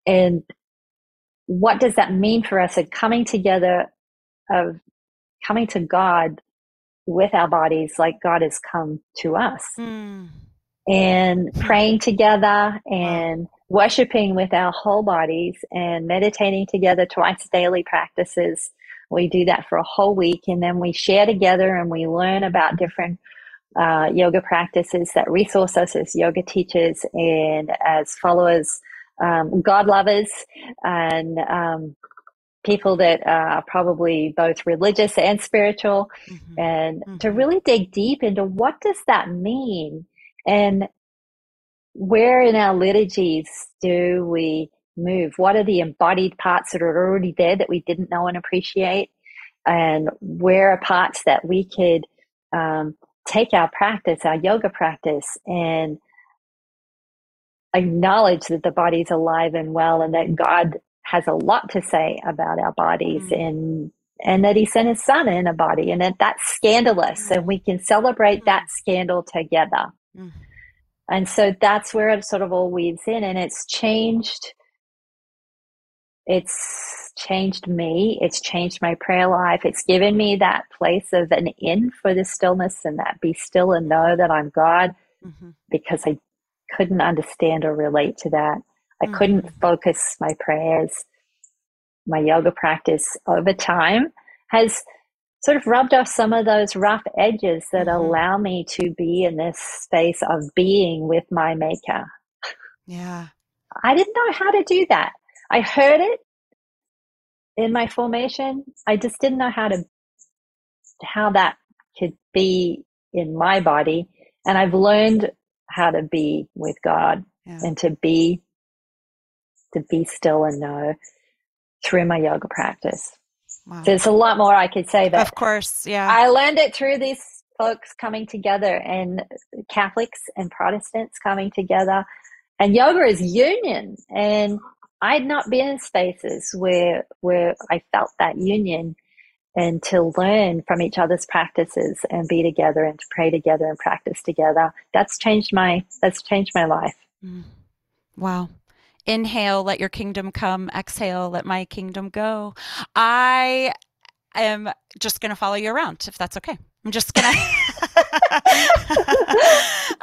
and what does that mean for us? And coming together, of coming to God with our bodies, like God has come to us, mm. and praying together and worshiping with our whole bodies and meditating together. Twice daily practices. We do that for a whole week, and then we share together and we learn about different uh, yoga practices that resource us as yoga teachers and as followers, um, God lovers, and um, people that are probably both religious and spiritual, mm-hmm. and mm-hmm. to really dig deep into what does that mean, and where in our liturgies do we move? What are the embodied parts that are already there that we didn't know and appreciate? And where are parts that we could um, take our practice, our yoga practice, and acknowledge that the body's alive and well, and that God has a lot to say about our bodies, mm-hmm. and and that he sent his son in a body, and that that's scandalous, mm-hmm. and we can celebrate mm-hmm. that scandal together. Mm-hmm. And so that's where it sort of all weaves in, and it's changed It's changed me. It's changed my prayer life. It's given me that place of an in for the stillness, and that be still and know that I'm God, mm-hmm. because I couldn't understand or relate to that. I mm-hmm. couldn't focus my prayers. My yoga practice over time has sort of rubbed off some of those rough edges that mm-hmm. allow me to be in this space of being with my maker. Yeah. I didn't know how to do that. I heard it in my formation. I just didn't know how to, how that could be in my body. And I've learned how to be with God, yeah. and to be, to be still and know through my yoga practice. Wow. There's a lot more I could say, but of course, yeah, I learned it through these folks coming together, and Catholics and Protestants coming together. And yoga is union, and I'd not been in spaces where where I felt that union, and to learn from each other's practices and be together and to pray together and practice together. That's changed my that's changed my life. Mm. Wow. Inhale, let your kingdom come. Exhale, let my kingdom go. I am just going to follow you around, if that's okay. I'm just going to...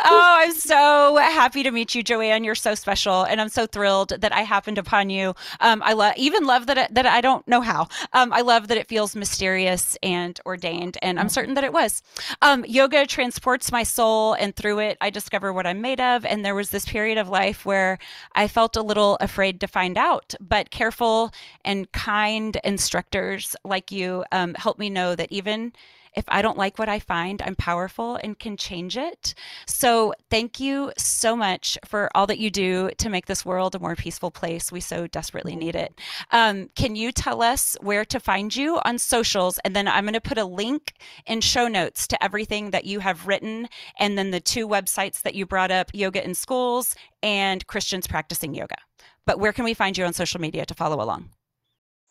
Oh, I'm so happy to meet you, Joanne. You're so special. And I'm so thrilled that I happened upon you. Um, I lo- even love that it, that I don't know how. Um, I love that it feels mysterious and ordained, and I'm certain that it was. Um, yoga transports my soul, and through it, I discover what I'm made of. And there was this period of life where I felt a little afraid to find out, but careful and kind instructors like you um, helped me know that even if I don't like what I find, I'm powerful and can change it. So thank you so much for all that you do to make this world a more peaceful place. We so desperately need it. Um, can you tell us where to find you on socials? And then I'm going to put a link in show notes to everything that you have written, and then the two websites that you brought up, Yoga in Schools and Christians Practicing Yoga. But where can we find you on social media to follow along?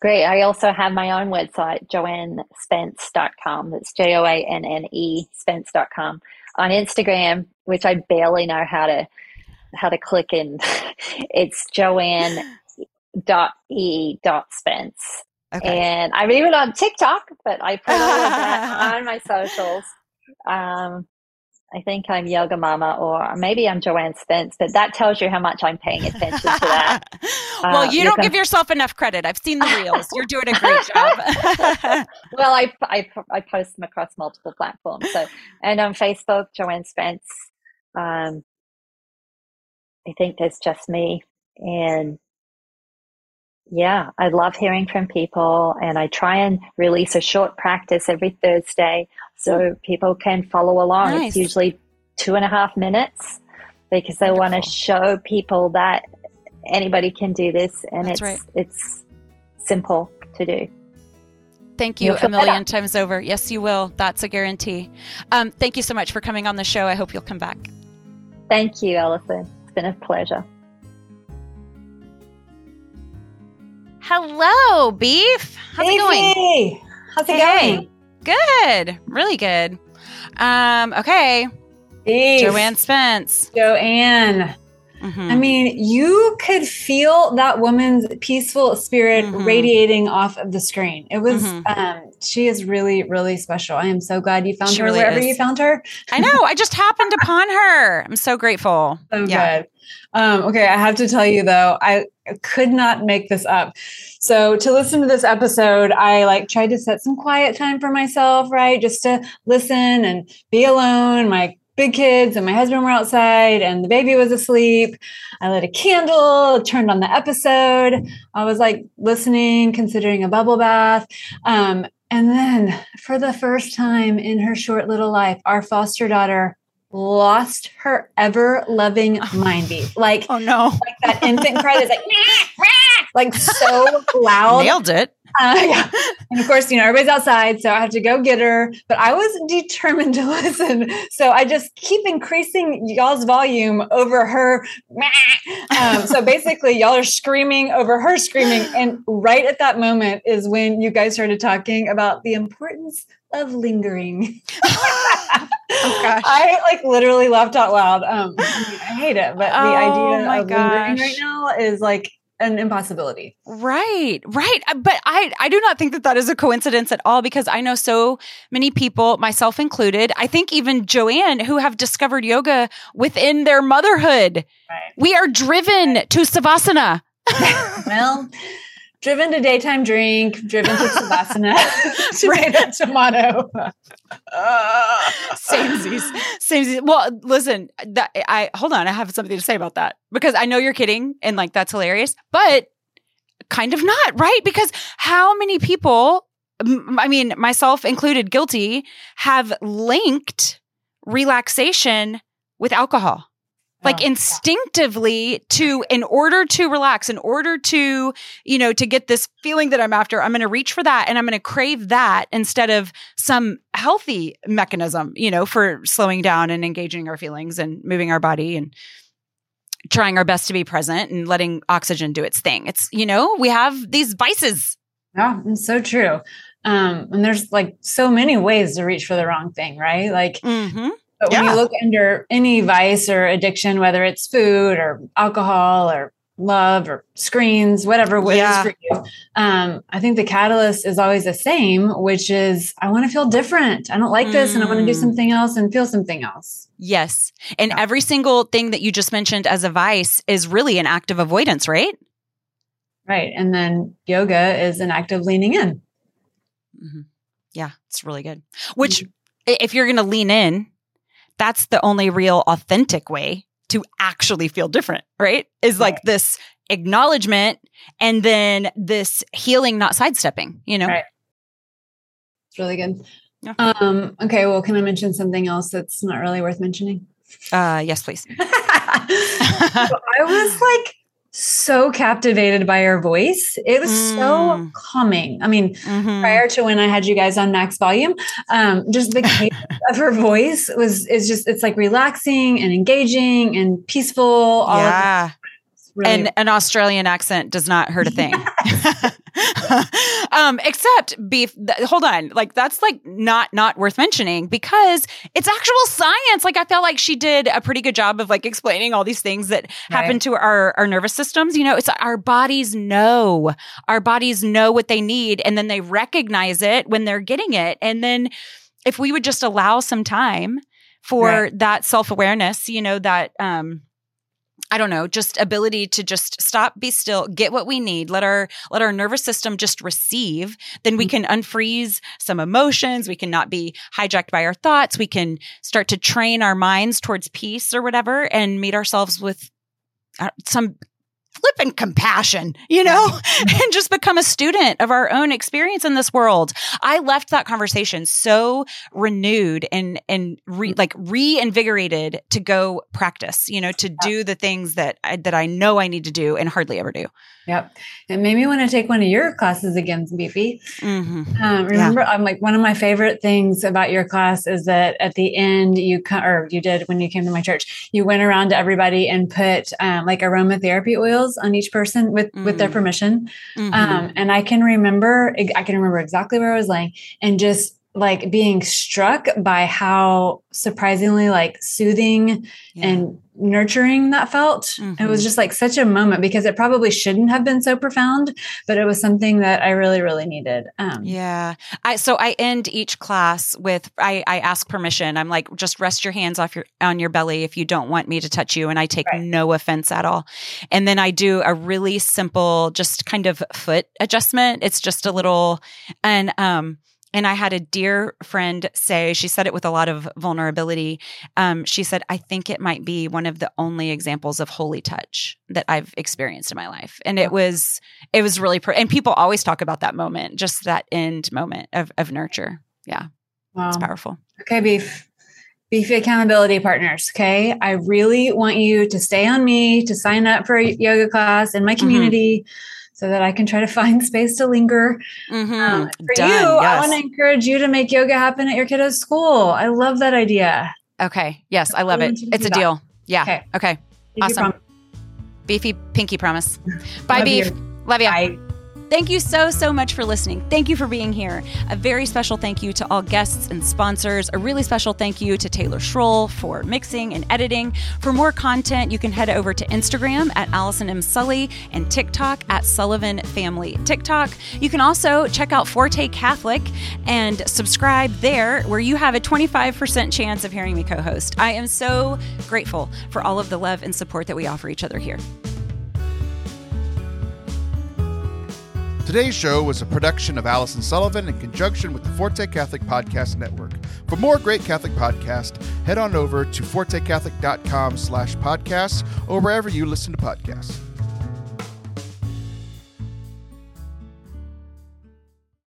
Great. I also have my own website, joanne spence dot com. That's J O A N N E Spence dot com. On Instagram, which I barely know how to how to click in, it's joanne dot e dot spence. Okay. And I'm even on TikTok, but I put all of that on my socials. Um, I think I'm Yoga Mama, or maybe I'm Joanne Spence, but that tells you how much I'm paying attention to that. Well, uh, you don't gonna... give yourself enough credit. I've seen the reels. You're doing a great job. Well, I, I, I post them across multiple platforms. So, and on Facebook, Joanne Spence. Um, I think there's just me. And yeah, I love hearing from people, and I try and release a short practice every Thursday so people can follow along. Nice. It's usually two and a half minutes because I want to show people that anybody can do this, and That's it's right. it's simple to do. Thank you a million times over. Yes, you will. That's a guarantee. Um, thank you so much for coming on the show. I hope you'll come back. Thank you, Allison. It's been a pleasure. Hello, Beef. How's hey, it going? Hey. How's it hey. going? Good. Really good. Um, okay. Beef. Joanne Spence. Joanne. Mm-hmm. I mean, you could feel that woman's peaceful spirit mm-hmm. radiating off of the screen. It was, mm-hmm. um, she is really, really special. I am so glad you found she her really wherever is. you found her. I know. I just happened upon her. I'm so grateful. So yeah. good. Um, okay. I have to tell you though, I could not make this up. So to listen to this episode, I like tried to set some quiet time for myself, right? Just to listen and be alone. My big kids and my husband were outside and the baby was asleep. I lit a candle, turned on the episode. I was like listening, considering a bubble bath. Um, and then for the first time in her short little life, our foster daughter lost her ever loving mind beat. Like, oh no, like that infant cry that's like, rah, rah, like so loud. Nailed it. Uh, yeah. And of course, you know, everybody's outside, so I have to go get her, but I was determined to listen. So I just keep increasing y'all's volume over her. Um, so basically y'all are screaming over her screaming. And right at that moment is when you guys started talking about the importance of lingering. Oh, gosh. I like literally laughed out loud. Um, I hate it, but oh, the idea my of gosh. lingering right now is like an impossibility. Right. Right. But I, I do not think that that is a coincidence at all, because I know so many people, myself included, I think even Joanne, who have discovered yoga within their motherhood. Right. We are driven right. to Savasana. Well, driven to daytime drink, driven to Savasana. Right. That's a motto. Samesies. Samesies. Well, listen, that, I hold on. I have something to say about that, because I know you're kidding and like that's hilarious, but kind of not, right? Because how many people, I mean, myself included, guilty, have linked relaxation with alcohol? Like instinctively to, in order to relax, in order to, you know, to get this feeling that I'm after, I'm going to reach for that and I'm going to crave that instead of some healthy mechanism, you know, for slowing down and engaging our feelings and moving our body and trying our best to be present and letting oxygen do its thing. It's, you know, we have these vices. Yeah, it's so true. Um, and there's like so many ways to reach for the wrong thing, right? Like, mm-hmm. But when yeah. you look under any vice or addiction, whether it's food or alcohol or love or screens, whatever it yeah. is for you, um, I think the catalyst is always the same, which is I want to feel different. I don't like mm. this, and I want to do something else and feel something else. Yes. And yeah. every single thing that you just mentioned as a vice is really an act of avoidance, right? Right. And then yoga is an act of leaning in. Mm-hmm. Yeah, it's really good. Which mm-hmm. if you're going to lean in, that's the only real authentic way to actually feel different, right? Is like right. this acknowledgement and then this healing, not sidestepping, you know? Right. It's really good. Yeah. Um, okay. Well, can I mention something else that's not really worth mentioning? Uh, yes, please. So I was like so captivated by her voice. It was mm. so calming. I mean, mm-hmm. prior to when I had you guys on max volume, um, just the cadence of her voice was, is just, it's like relaxing and engaging and peaceful. All yeah. Really and weird. An Australian accent does not hurt a thing. um, except beef. Th- hold on. Like that's like not, not worth mentioning because it's actual science. Like I felt like she did a pretty good job of like explaining all these things that right. happen to our, our nervous systems. You know, it's our bodies know, our bodies know what they need and then they recognize it when they're getting it. And then if we would just allow some time for right. that self-awareness, you know, that, um, I don't know, just ability to just stop, be still, get what we need, let our let our nervous system just receive. Then we can unfreeze some emotions. We can not be hijacked by our thoughts. We can start to train our minds towards peace or whatever and meet ourselves with some flipping compassion, you know, and just become a student of our own experience in this world. I left that conversation so renewed and, and re, like reinvigorated to go practice, you know, to do the things that I, that I know I need to do and hardly ever do. Yep. And maybe want to take one of your classes again, B P. Mm-hmm. Um, remember, yeah. I'm like, one of my favorite things about your class is that at the end you co- or you did when you came to my church, you went around to everybody and put um, like aromatherapy oils on each person with, mm-hmm. with their permission. Mm-hmm. Um, and I can remember, I can remember exactly where I was laying and just like being struck by how surprisingly like soothing yeah. and nurturing that felt. Mm-hmm. It was just like such a moment because it probably shouldn't have been so profound, but it was something that I really, really needed. Um, yeah. I, so I end each class with, I, I ask permission. I'm like, just rest your hands off your, on your belly if you don't want me to touch you. And I take right. no offense at all. And then I do a really simple, just kind of foot adjustment. It's just a little, and, um, And I had a dear friend say, she said it with a lot of vulnerability. Um, she said, I think it might be one of the only examples of holy touch that I've experienced in my life. And it was, it was really, per- and people always talk about that moment, just that end moment of, of nurture. Yeah. Wow. It's powerful. Okay. Beef. Beefy accountability partners. Okay. I really want you to stay on me, to sign up for a yoga class in my community. Mm-hmm. So that I can try to find space to linger. Mm-hmm. Um, for Done. you, yes. I want to encourage you to make yoga happen at your kiddo's school. I love that idea. Okay. Yes, I love I it. It's a that. deal. Yeah. Okay. okay. Awesome. Promise. Beefy pinky promise. Bye, love Beef. You. Love you. Bye. Thank you so, so much for listening. Thank you for being here. A very special thank you to all guests and sponsors. A really special thank you to Taylor Schroll for mixing and editing. For more content, you can head over to Instagram at Allison M. Sully and TikTok at Sullivan Family TikTok. You can also check out Forte Catholic and subscribe there where you have a twenty-five percent chance of hearing me co-host. I am so grateful for all of the love and support that we offer each other here. Today's show was a production of Allison Sullivan in conjunction with the Forte Catholic Podcast Network. For more great Catholic podcasts, head on over to fortecatholic dot com slash podcasts or wherever you listen to podcasts.